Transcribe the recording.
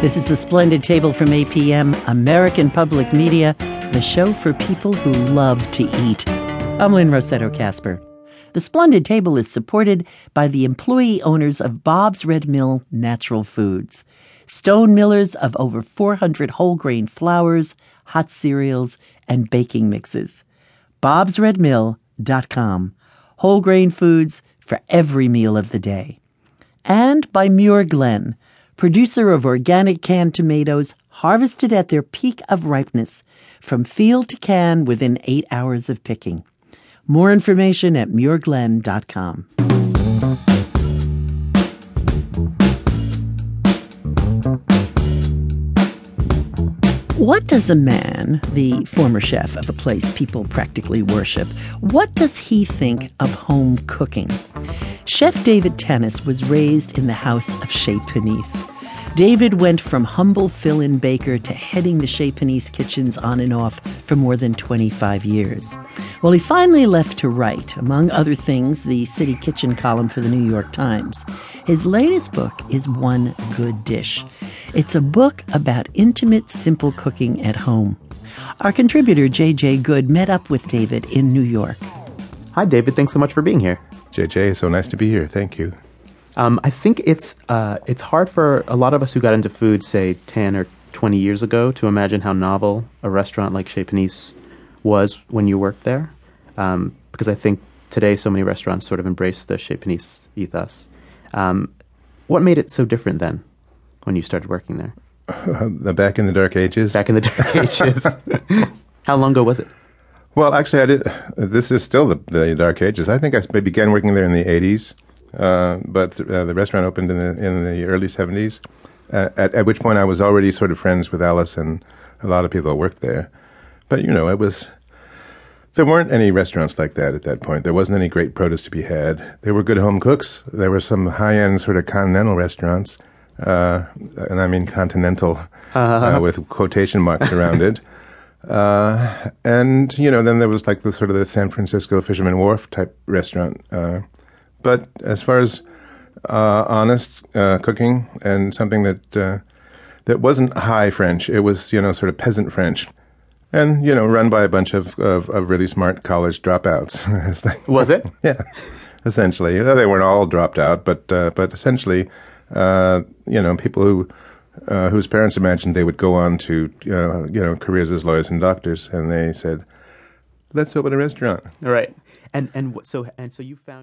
This is The Splendid Table from APM, American Public Media, the show for people who love to eat. I'm Lynne Rossetto Kasper. The Splendid Table is supported by the employee owners of Bob's Red Mill Natural Foods, stone millers of over 400 whole grain flours, hot cereals, and baking mixes. bobsredmill.com, whole grain foods for every meal of the day. And by Muir Glen, producer of organic canned tomatoes harvested at their peak of ripeness, from field to can within 8 hours of picking. More information at MuirGlen.com. What does a man, the former chef of a place people practically worship, what does he think of home cooking? Chef David Tanis was raised in the house of Chez Panisse. David went from humble fill-in baker to heading the Chez Panisse kitchens on and off for more than 25 years. Well, he finally left to write, among other things, the City Kitchen column for the New York Times. His latest book is One Good Dish. It's a book about intimate, simple cooking at home. Our contributor, J.J. Good, met up with David in New York. Hi, David. Thanks so much for being here. J.J., so nice to be here. Thank you. I think it's hard for a lot of us who got into food, say, 10 or 20 years ago, to imagine how novel a restaurant like Chez Panisse was when you worked there, because I think today so many restaurants sort of embrace the Chez Panisse ethos. What made it so different then when you started working there? Back in the dark ages. How long ago was it? Well, actually, this is still the dark ages. I think I began working there in the 80s. But the restaurant opened in the early 70s, at which point I was already sort of friends with Alice and a lot of people who worked there. But, you know, there weren't any restaurants like that at that point. There wasn't any great produce to be had. There were good home cooks. There were some high-end sort of continental restaurants, and I mean continental, with quotation marks around it. And, you know, then there was like the sort of the San Francisco Fisherman Wharf type restaurant. But as far as honest cooking and something that wasn't high French, it was, you know, sort of peasant French, and, you know, run by a bunch of really smart college dropouts. Was it? Yeah, essentially. They weren't all dropped out, but essentially, you know, people whose parents imagined they would go on to careers as lawyers and doctors, and they said, "Let's open a restaurant." All right, and so you found.